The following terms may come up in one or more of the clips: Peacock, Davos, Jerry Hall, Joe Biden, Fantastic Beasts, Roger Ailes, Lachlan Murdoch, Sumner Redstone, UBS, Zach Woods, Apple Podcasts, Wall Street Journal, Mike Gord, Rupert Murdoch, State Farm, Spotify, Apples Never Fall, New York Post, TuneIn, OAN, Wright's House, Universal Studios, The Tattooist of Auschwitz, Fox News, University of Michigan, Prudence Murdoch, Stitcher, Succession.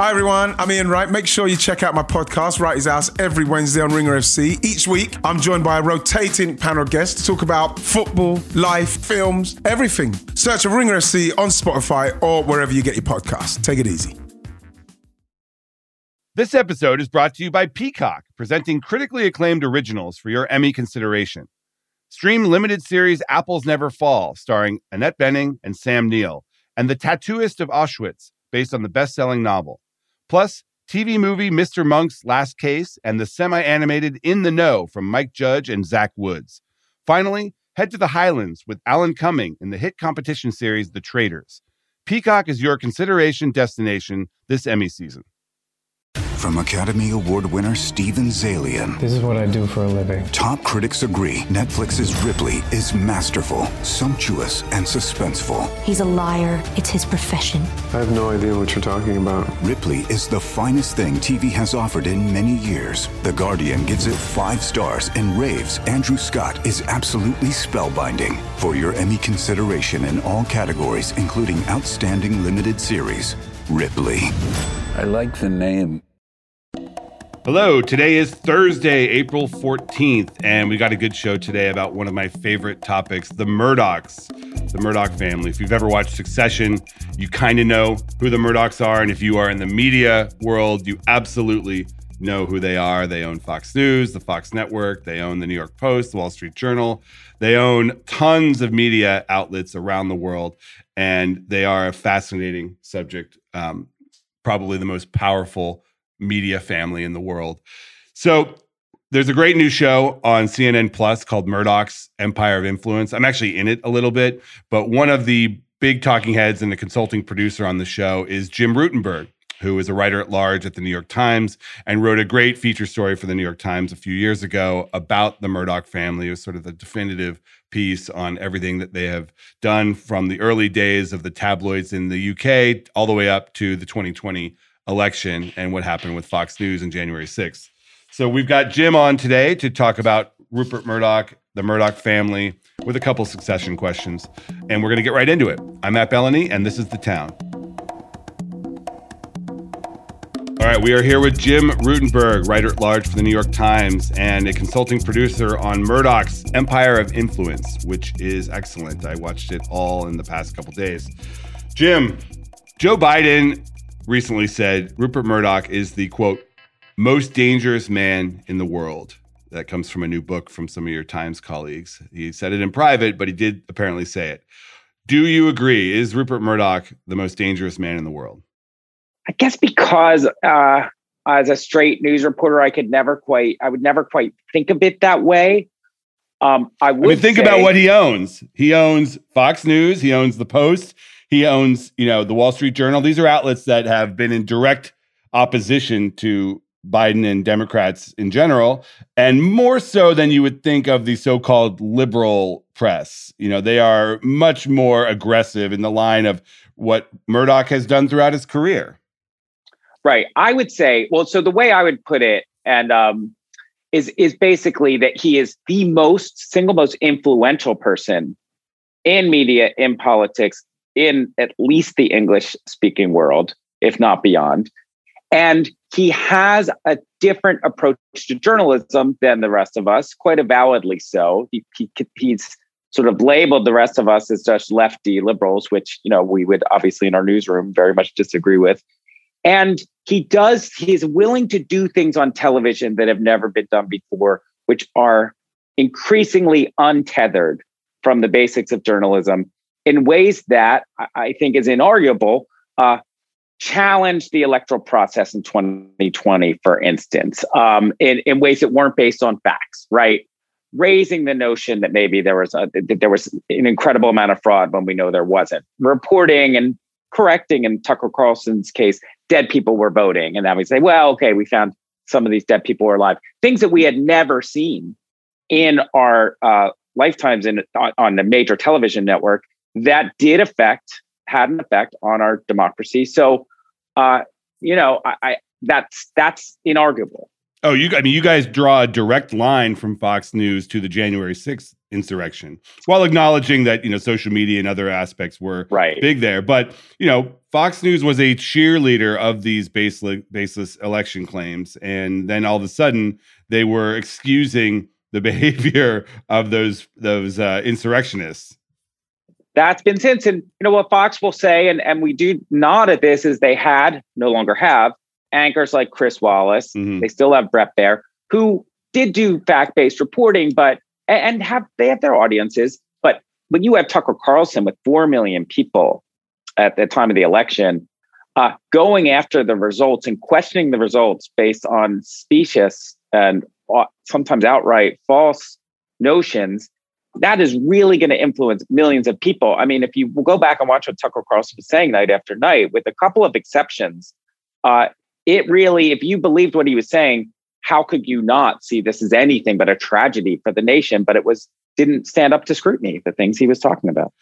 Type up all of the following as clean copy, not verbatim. Hi everyone, I'm Ian Wright. Make sure you check out my podcast, Wright's House, every Wednesday on Ringer FC. Each week, I'm joined by a rotating panel of guests to talk about football, life, films, everything. Search for Ringer FC on Spotify or wherever you get your podcasts. Take it easy. This episode is brought to you by Peacock, presenting critically acclaimed originals for your Emmy consideration. Stream limited series Apples Never Fall, starring Annette Bening and Sam Neill, and The Tattooist of Auschwitz, based on the best-selling novel. Plus, TV movie Mr. Monk's Last Case and the semi-animated In the Know from Mike Judge and Zach Woods. Finally, head to the Highlands with Alan Cumming in the hit competition series The Traitors. Peacock is your consideration destination this Emmy season. From Academy Award winner Steven Zalian. This is what I do for a living. Top critics agree Netflix's Ripley is masterful, sumptuous, and suspenseful. He's a liar. It's his profession. I have no idea what you're talking about. Ripley is the finest thing TV has offered in many years. The Guardian gives it 5 stars and raves Andrew Scott is absolutely spellbinding. For your Emmy consideration in all categories, including Outstanding Limited Series, Ripley. I like the name. Hello, today is Thursday, April 14th, and we got a good show today about one of my favorite topics, the Murdochs, the Murdoch family. If you've ever watched Succession, you kind of know who the Murdochs are, and if you are in the media world, you absolutely know who they are. They own Fox News, the Fox Network, they own the New York Post, the Wall Street Journal. They own tons of media outlets around the world, and they are a fascinating subject, probably the most powerful media family in the world. So there's a great new show on CNN Plus called Murdoch's Empire of Influence. I'm actually in it a little bit, but one of the big talking heads and the consulting producer on the show is Jim Rutenberg, who is a writer at large at the New York Times and wrote a great feature story for the New York Times a few years ago about the Murdoch family. It was sort of the definitive piece on everything that they have done from the early days of the tabloids in the UK all the way up to the 2020 election and what happened with Fox News on January 6th. So we've got Jim on today to talk about Rupert Murdoch, the Murdoch family, with a couple Succession questions. And we're going to get right into it. I'm Matt Bellany, and this is The Town. All right, we are here with Jim Rutenberg, writer-at-large for the New York Times and a consulting producer on Murdoch's Empire of Influence, which is excellent. I watched it all in the past couple days. Jim, Joe Biden recently said Rupert Murdoch is the, quote, most dangerous man in the world. That comes from a new book from some of your Times colleagues. He said it in private, but he did apparently say it. Do you agree? Is Rupert Murdoch the most dangerous man in the world? I guess because as a straight news reporter, I would never quite think of it that way. I would think about what he owns. He owns Fox News. He owns The Post. He owns, the Wall Street Journal. These are outlets that have been in direct opposition to Biden and Democrats in general, and more so than you would think of the so-called liberal press. They are much more aggressive in the line of what Murdoch has done throughout his career. Right. I would say, so the way I would put it and is basically that he is the single most influential person in media, in politics, in at least the English-speaking world, if not beyond. And he has a different approach to journalism than the rest of us, quite avowedly so. He's sort of labeled the rest of us as just lefty liberals, which, we would obviously in our newsroom very much disagree with. And he's willing to do things on television that have never been done before, which are increasingly untethered from the basics of journalism, in ways that I think is inarguable, challenged the electoral process in 2020, for instance, in ways that weren't based on facts, right? Raising the notion that maybe there was an incredible amount of fraud when we know there wasn't. Reporting and correcting, in Tucker Carlson's case, dead people were voting. And then we say, we found some of these dead people were alive. Things that we had never seen in our lifetimes on the major television network. That had an effect on our democracy. So, that's inarguable. Oh, you guys draw a direct line from Fox News to the January 6th insurrection, while acknowledging that social media and other aspects were right. Big there. But Fox News was a cheerleader of these baseless election claims. And then all of a sudden, they were excusing the behavior of those insurrectionists. That's been since. And you know what Fox will say, and we do nod at this, is they had, no longer have, anchors like Chris Wallace. Mm-hmm. They still have Brett Baer, who did do fact-based reporting, but and they have their audiences. But when you have Tucker Carlson with 4 million people at the time of the election, going after the results and questioning the results based on specious and sometimes outright false notions, that is really going to influence millions of people. I mean, if you go back and watch what Tucker Carlson was saying night after night, with a couple of exceptions, it really, if you believed what he was saying, how could you not see this as anything but a tragedy for the nation? But it didn't stand up to scrutiny, the things he was talking about.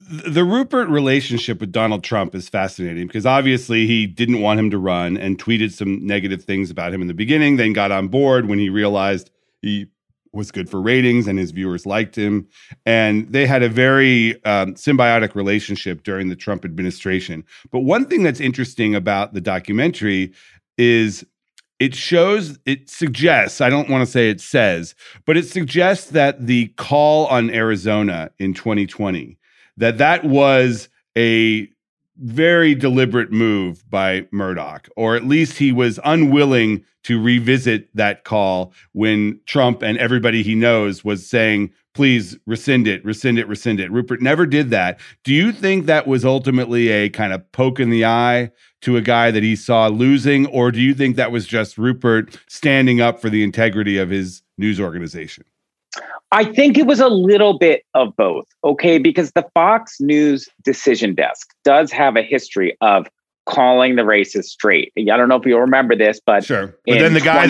The Rupert relationship with Donald Trump is fascinating because obviously he didn't want him to run and tweeted some negative things about him in the beginning, then got on board when he realized he was good for ratings and his viewers liked him. And they had a very symbiotic relationship during the Trump administration. But one thing that's interesting about the documentary is it suggests that the call on Arizona in 2020 that was a very deliberate move by Murdoch, or at least he was unwilling to revisit that call when Trump and everybody he knows was saying, please rescind it. Rupert never did that. Do you think that was ultimately a kind of poke in the eye to a guy that he saw losing, or do you think that was just Rupert standing up for the integrity of his news organization? I think it was a little bit of both, okay? Because the Fox News decision desk does have a history of calling the races straight. I don't know if you'll remember this, but sure. But then the guy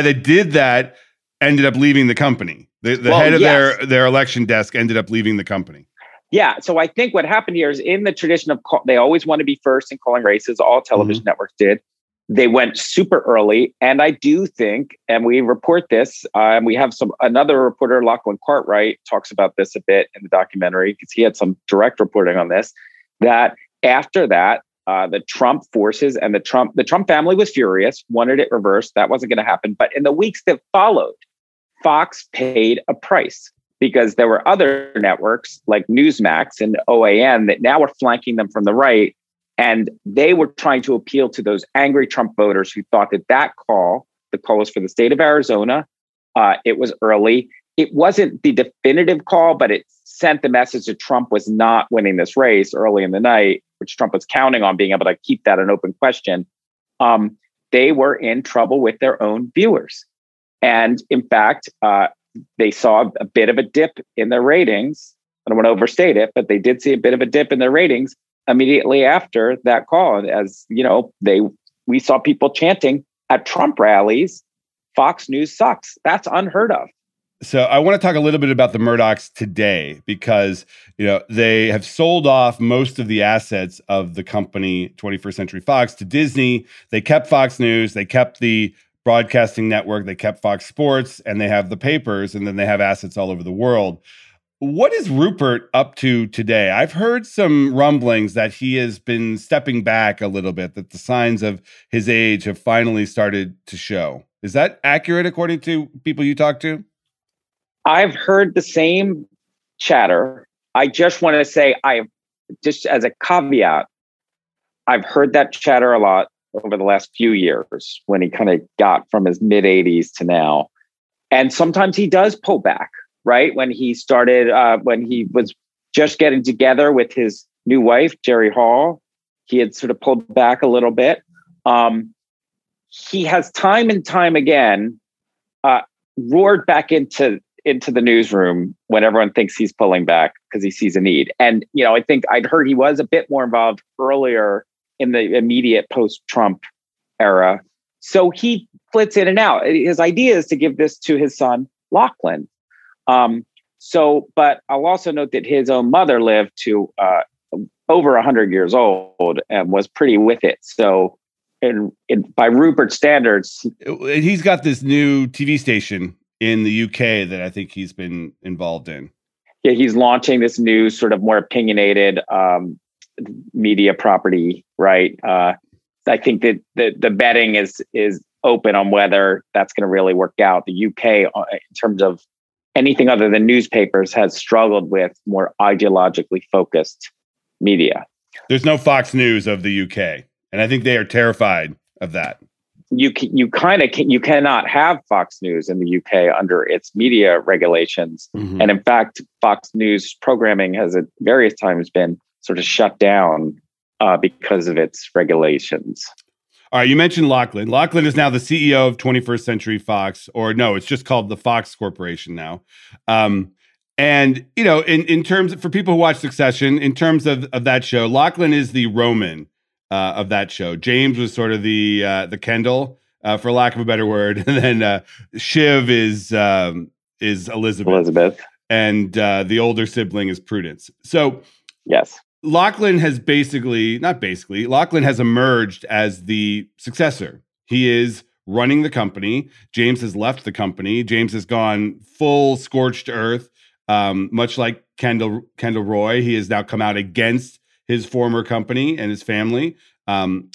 that did that ended up leaving the company. The head of their election desk ended up leaving the company. Yeah. So I think what happened here is in the tradition of they always want to be first in calling races. All television mm-hmm. networks did. They went super early, and I do think, and we report this, and we have another reporter, Lachlan Cartwright, talks about this a bit in the documentary because he had some direct reporting on this, that after that, the Trump forces and the Trump family was furious, wanted it reversed. That wasn't going to happen. But in the weeks that followed, Fox paid a price because there were other networks like Newsmax and OAN that now were flanking them from the right. And they were trying to appeal to those angry Trump voters who thought that call, the call was for the state of Arizona. It was early. It wasn't the definitive call, but it sent the message that Trump was not winning this race early in the night, which Trump was counting on being able to keep that an open question. They were in trouble with their own viewers. And in fact, they saw a bit of a dip in their ratings. I don't want to overstate it, but they did see a bit of a dip in their ratings immediately after that call. And as you know, we saw people chanting at Trump rallies, Fox News sucks. That's unheard of. So I want to talk a little bit about the Murdochs today, because you know they have sold off most of the assets of the company 21st Century Fox to Disney. They kept Fox News, they kept the broadcasting network, they kept Fox Sports, and they have the papers, and then they have assets all over the world. What is Rupert up to today? I've heard some rumblings that he has been stepping back a little bit, that the signs of his age have finally started to show. Is that accurate according to people you talk to? I've heard the same chatter. I just want to say, just as a caveat, I've heard that chatter a lot over the last few years when he kind of got from his mid-80s to now. And sometimes he does pull back. Right when he started, when he was just getting together with his new wife, Jerry Hall, he had sort of pulled back a little bit. He has time and time again roared back into the newsroom when everyone thinks he's pulling back because he sees a need. And you know, I think I'd heard he was a bit more involved earlier in the immediate post-Trump era, so he flits in and out. His idea is to give this to his son, Lachlan. But I'll also note that his own mother lived to over 100 years old and was pretty with it. So by Rupert's standards, he's got this new TV station in the UK that I think he's been involved in. Yeah, he's launching this new sort of more opinionated media property, right? I think that the betting is open on whether that's going to really work out. The UK, in terms of anything other than newspapers, has struggled with more ideologically focused media. There's no Fox News of the UK, and I think they are terrified of that. You cannot have Fox News in the UK under its media regulations. Mm-hmm. And in fact, Fox News programming has at various times been sort of shut down because of its regulations. All right, you mentioned Lachlan. Lachlan is now the CEO of 21st Century Fox, or no, it's just called the Fox Corporation now. And, you know, in terms of, for people who watch Succession, in terms of that show, Lachlan is the Roman of that show. James was sort of the Kendall, for lack of a better word. And then Shiv is Elizabeth. And the older sibling is Prudence. So yes, Lachlan has emerged as the successor. He is running the company. James has left the company. James has gone full scorched earth. Much like Kendall Roy, he has now come out against his former company and his family. Lachlan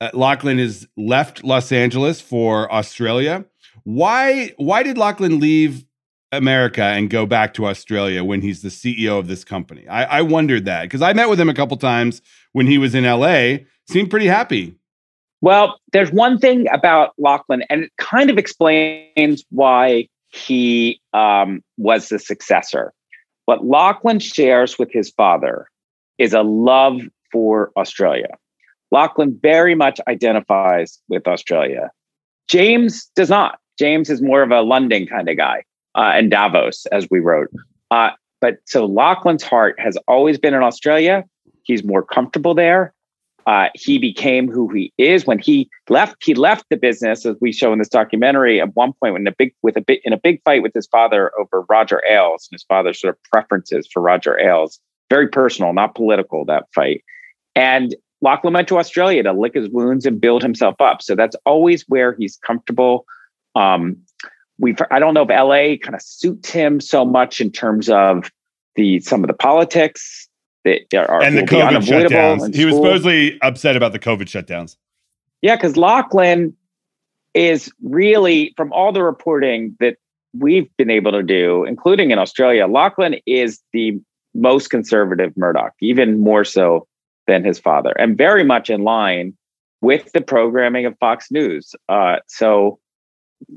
has left Los Angeles for Australia. Why did Lachlan leave America and go back to Australia when he's the CEO of this company? I wondered that, because I met with him a couple times when he was in LA. Seemed pretty happy. Well, there's one thing about Lachlan, and it kind of explains why he was the successor. What Lachlan shares with his father is a love for Australia. Lachlan very much identifies with Australia. James does not. James is more of a London kind of guy, and Davos, as we wrote. But so Lachlan's heart has always been in Australia. He's more comfortable there. He became who he is. When he left the business, as we show in this documentary, at one point in a big fight with his father over Roger Ailes, and his father's sort of preferences for Roger Ailes. Very personal, not political, that fight. And Lachlan went to Australia to lick his wounds and build himself up. So that's always where he's comfortable. I don't know if LA kind of suits him so much in terms of some of the politics. And the COVID shutdowns. He was supposedly upset about the COVID shutdowns. Yeah, because Lachlan is really, from all the reporting that we've been able to do, including in Australia, Lachlan is the most conservative Murdoch, even more so than his father, and very much in line with the programming of Fox News. So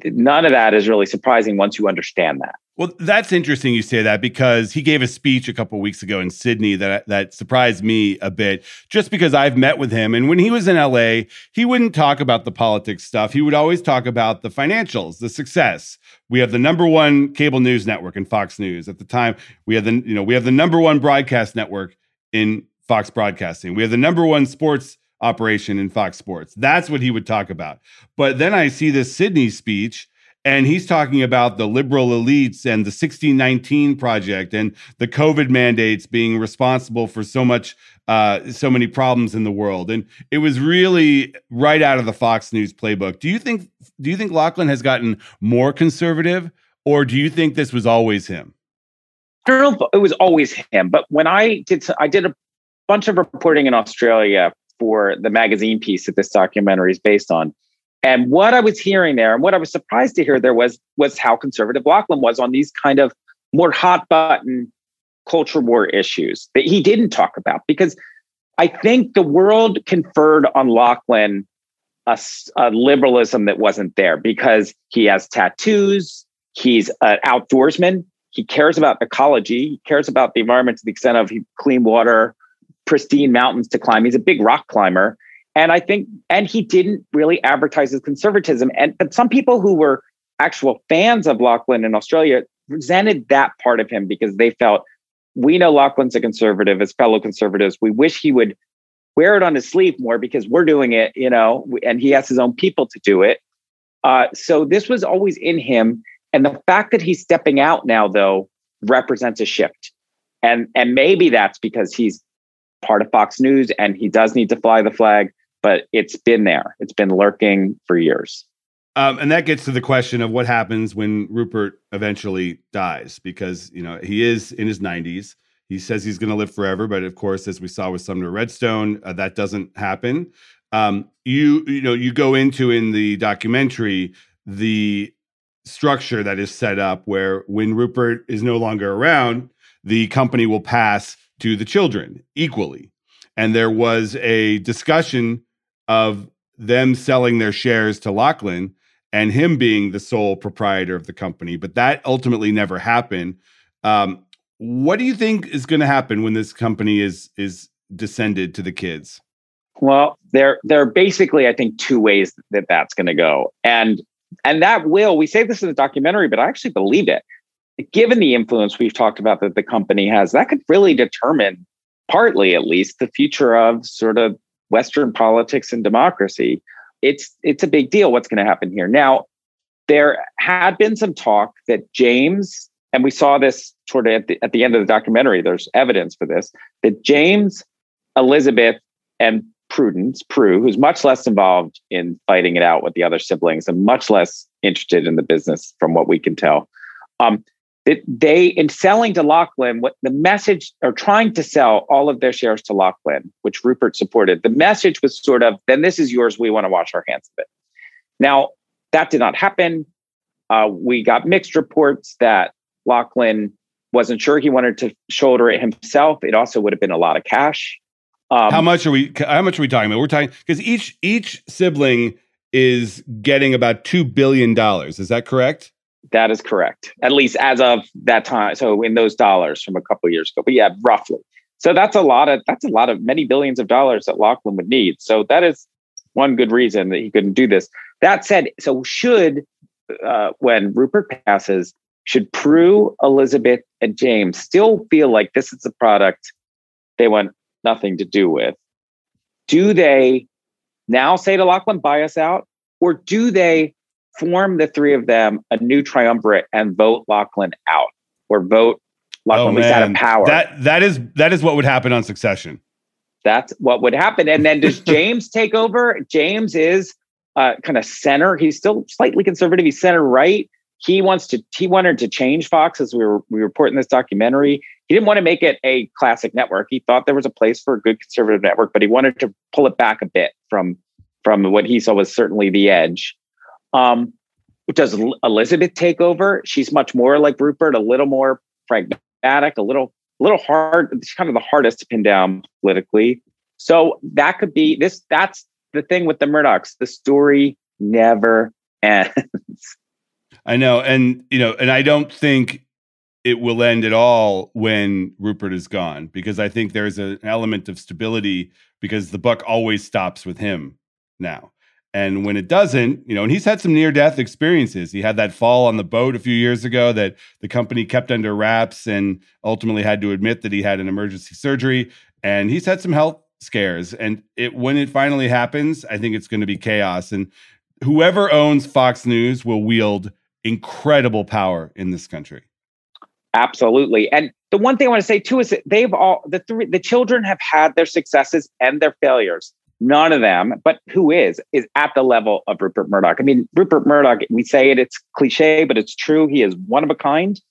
none of that is really surprising once you understand that. Well, that's interesting you say that, because he gave a speech a couple of weeks ago in Sydney that surprised me a bit, just because I've met with him. And when he was in LA, he wouldn't talk about the politics stuff. He would always talk about the financials, the success. We have the number one cable news network in Fox News. At the time, we have the number one broadcast network in Fox Broadcasting. We have the number one sports operation in Fox Sports. That's what he would talk about. But then I see this Sydney speech, and he's talking about the liberal elites and the 1619 project and the COVID mandates being responsible for so many problems in the world. And it was really right out of the Fox News playbook. Do you think Lachlan has gotten more conservative, or do you think this was always him? I don't know if it was always him, but when I did a bunch of reporting in Australia for the magazine piece that this documentary is based on. And what I was hearing there, and what I was surprised to hear there was how conservative Lachlan was on these kind of more hot button culture war issues that he didn't talk about, because I think the world conferred on Lachlan a liberalism that wasn't there, because he has tattoos. He's an outdoorsman. He cares about ecology. He cares about the environment to the extent of clean water, pristine mountains to climb. He's a big rock climber. And I think, and he didn't really advertise his conservatism. But some people who were actual fans of Lachlan in Australia resented that part of him, because they felt, we know Lachlan's a conservative, as fellow conservatives. We wish he would wear it on his sleeve more, because we're doing it, you know, and he has his own people to do it. So this was always in him. And the fact that he's stepping out now, though, represents a shift. And maybe that's because he's part of Fox News and he does need to fly the flag. But it's been there. It's been lurking for years. And that gets to the question of what happens when Rupert eventually dies, because, you know, he is in his 90s. He says he's going to live forever, but of course, as we saw with Sumner Redstone, that doesn't happen. You go into in the documentary the structure that is set up where when Rupert is no longer around, the company will pass to the children equally. And there was a discussion of them selling their shares to Lachlan and him being the sole proprietor of the company. But that ultimately never happened. What do you think is going to happen when this company is descended to the kids? Well, there are basically, I think, two ways that that's going to go. And that will, we say this in the documentary, but I actually believed it. Given the influence we've talked about that the company has, that could really determine, partly at least, the future of sort of Western politics and democracy. It's a big deal what's going to happen here. Now, there had been some talk that James, and we saw this sort of at the end of the documentary, there's evidence for this, that James, Elizabeth, and Prudence, Prue, who's much less involved in fighting it out with the other siblings and much less interested in the business from what we can tell, they, in selling to Lachlan, what the message, or trying to sell all of their shares to Lachlan, which Rupert supported, the message was sort of, then this is yours, we want to wash our hands of it. Now, that did not happen. We got mixed reports that Lachlan wasn't sure he wanted to shoulder it himself. It also would have been a lot of cash. How much are we talking about? We're talking, because each sibling is getting about $2 billion. Is that correct? That is correct. At least as of that time. So in those dollars from a couple of years ago, but yeah, roughly. So that's a lot of many billions of dollars that Lachlan would need. So that is one good reason that he couldn't do this. That said, so when Rupert passes, should Prue, Elizabeth, and James still feel like this is a product they want nothing to do with? Do they now say to Lachlan, buy us out? Or do they form, the three of them, a new triumvirate and vote Lachlan out, or vote Lachlan out of power? That is what would happen on Succession. That's what would happen. And then does James take over? James is kind of center. He's still slightly conservative. He's center right. He wanted to change Fox, as we report in this documentary. He didn't want to make it a classic network. He thought there was a place for a good conservative network, but he wanted to pull it back a bit from what he saw was certainly the edge. Does Elizabeth take over? She's much more like Rupert, a little more pragmatic, a little hard. It's kind of the hardest to pin down politically. So that could be this. That's the thing with the Murdochs. The story never ends. I know. And I don't think it will end at all when Rupert is gone, because I think there's an element of stability, because the buck always stops with him now. And when it doesn't, and he's had some near-death experiences. He had that fall on the boat a few years ago that the company kept under wraps and ultimately had to admit that he had an emergency surgery. And he's had some health scares. And when it finally happens, I think it's going to be chaos. And whoever owns Fox News will wield incredible power in this country. Absolutely. And the one thing I want to say, too, is that the children have had their successes and their failures. None of them, but who is at the level of Rupert Murdoch. I mean, Rupert Murdoch, we say it's cliche, but it's true. He is one of a kind.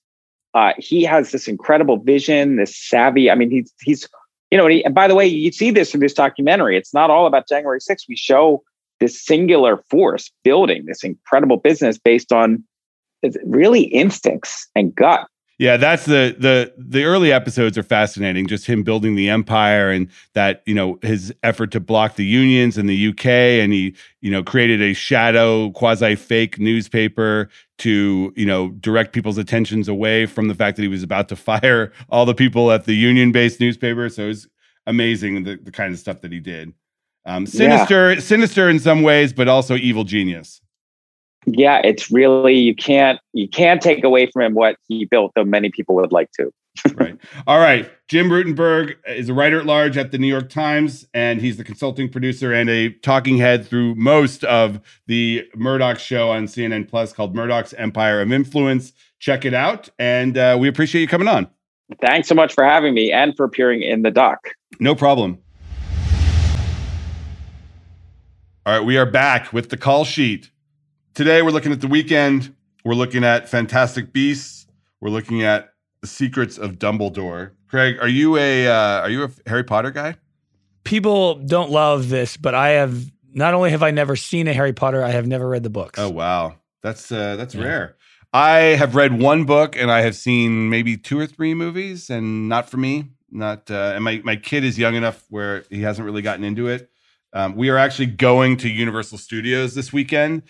He has this incredible vision, this savvy. I mean, and by the way, you see this in this documentary. It's not all about January 6th. We show this singular force building this incredible business based on really instincts and gut. Yeah, that's the early episodes are fascinating. Just him building the empire, and that, his effort to block the unions in the UK, and he, created a shadow quasi fake newspaper to, direct people's attentions away from the fact that he was about to fire all the people at the union based newspaper. So it's amazing the kind of stuff that he did. Sinister in some ways, but also evil genius. Yeah, it's really, you can't take away from him what he built, though many people would like to. Right. All right. Jim Rutenberg is a writer at large at the New York Times, and he's the consulting producer and a talking head through most of the Murdoch show on CNN Plus called Murdoch's Empire of Influence. Check it out. And we appreciate you coming on. Thanks so much for having me and for appearing in the doc. No problem. All right. We are back with the call sheet. Today, we're looking at the weekend. We're looking at Fantastic Beasts. We're looking at The Secrets of Dumbledore. Craig, are you a Harry Potter guy? People don't love this, but I have. Not only have I never seen a Harry Potter, I have never read the books. Oh wow, that's rare. I have read one book and I have seen maybe two or three movies, and not for me. Not and my kid is young enough where he hasn't really gotten into it. We are actually going to Universal Studios this weekend.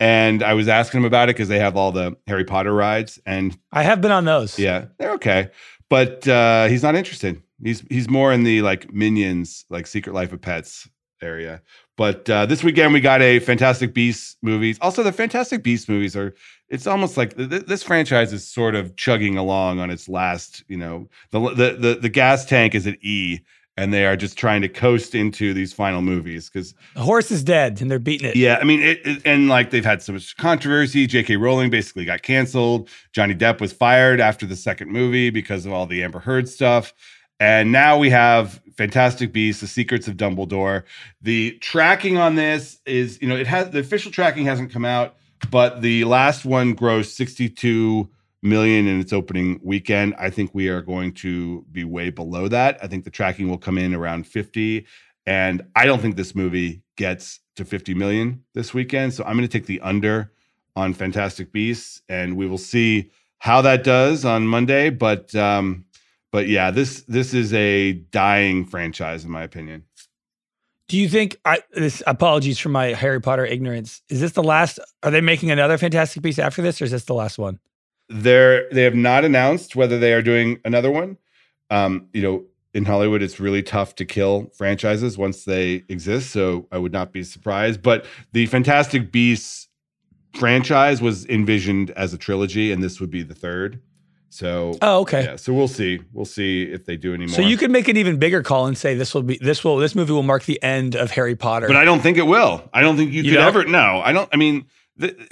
And I was asking him about it because they have all the Harry Potter rides, and I have been on those. Yeah, they're okay, but he's not interested. He's more in the like Minions, like Secret Life of Pets area. But this weekend we got a Fantastic Beasts movies. Also, the Fantastic Beasts movies are. It's almost like this franchise is sort of chugging along on its last. You know, the gas tank is at E. And they are just trying to coast into these final movies because the horse is dead and they're beating it. Yeah, I mean, and like they've had so much controversy. J.K. Rowling basically got canceled. Johnny Depp was fired after the second movie because of all the Amber Heard stuff. And now we have Fantastic Beasts: The Secrets of Dumbledore. The tracking on this is, you know, it has the official tracking hasn't come out, but the last one grossed $62 million in its opening weekend. I think we are going to be way below that. I think the tracking will come in around 50, and I don't think this movie gets to 50 million this weekend. So I'm going to take the under on Fantastic Beasts, and we will see how that does on Monday. But yeah, this is a dying franchise in my opinion. Do you think apologies for my Harry Potter ignorance? Is this the last? Are they making another Fantastic Beasts after this, or is this the last one? They have not announced whether they are doing another one. You know, in Hollywood, it's really tough to kill franchises once they exist, so I would not be surprised. But the Fantastic Beasts franchise was envisioned as a trilogy, and this would be the third. So, oh, okay. Yeah, so we'll see. We'll see if they do any more. So you could make an even bigger call and say this movie will mark the end of Harry Potter. But I don't think it will. I don't think you could ever. No, I don't. I mean.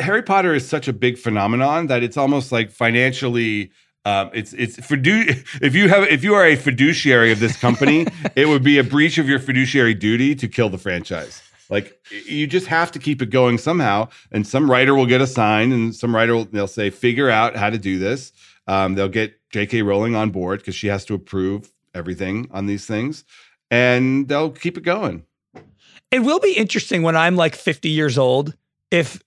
Harry Potter is such a big phenomenon that it's almost like financially, if you are a fiduciary of this company, it would be a breach of your fiduciary duty to kill the franchise. Like you just have to keep it going somehow, and some writer will get assigned, and some writer they'll say figure out how to do this. They'll get J.K. Rowling on board because she has to approve everything on these things, and they'll keep it going. It will be interesting when I'm like 50 years old.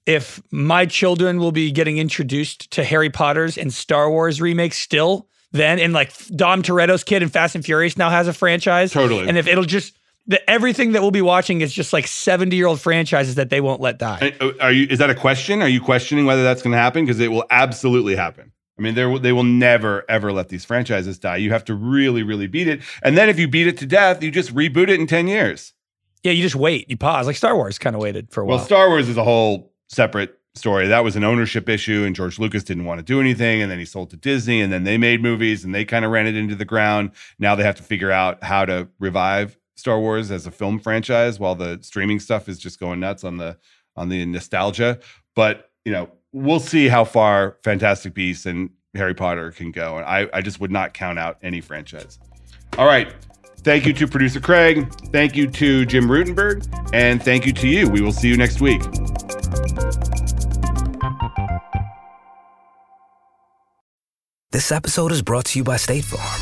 If my children will be getting introduced to Harry Potter's and Star Wars remakes still then, and like Dom Toretto's kid in Fast and Furious now has a franchise. Totally. And if it'll just, everything that we'll be watching is just like 70-year-old franchises that they won't let die. Is that a question? Are you questioning whether that's going to happen? Because it will absolutely happen. I mean, they will never, ever let these franchises die. You have to really, really beat it. And then if you beat it to death, you just reboot it in 10 years. Yeah, you just wait. You pause. Like Star Wars kind of waited for a while. Well, Star Wars is a whole separate story. That was an ownership issue, and George Lucas didn't want to do anything, and then he sold to Disney, and then they made movies, and they kind of ran it into the ground. Now they have to figure out how to revive Star Wars as a film franchise while the streaming stuff is just going nuts on the nostalgia. But, you know, we'll see how far Fantastic Beasts and Harry Potter can go, and I just would not count out any franchise. All right. Thank you to producer Craig. Thank you to Jim Rutenberg. And thank you to you. We will see you next week. This episode is brought to you by State Farm.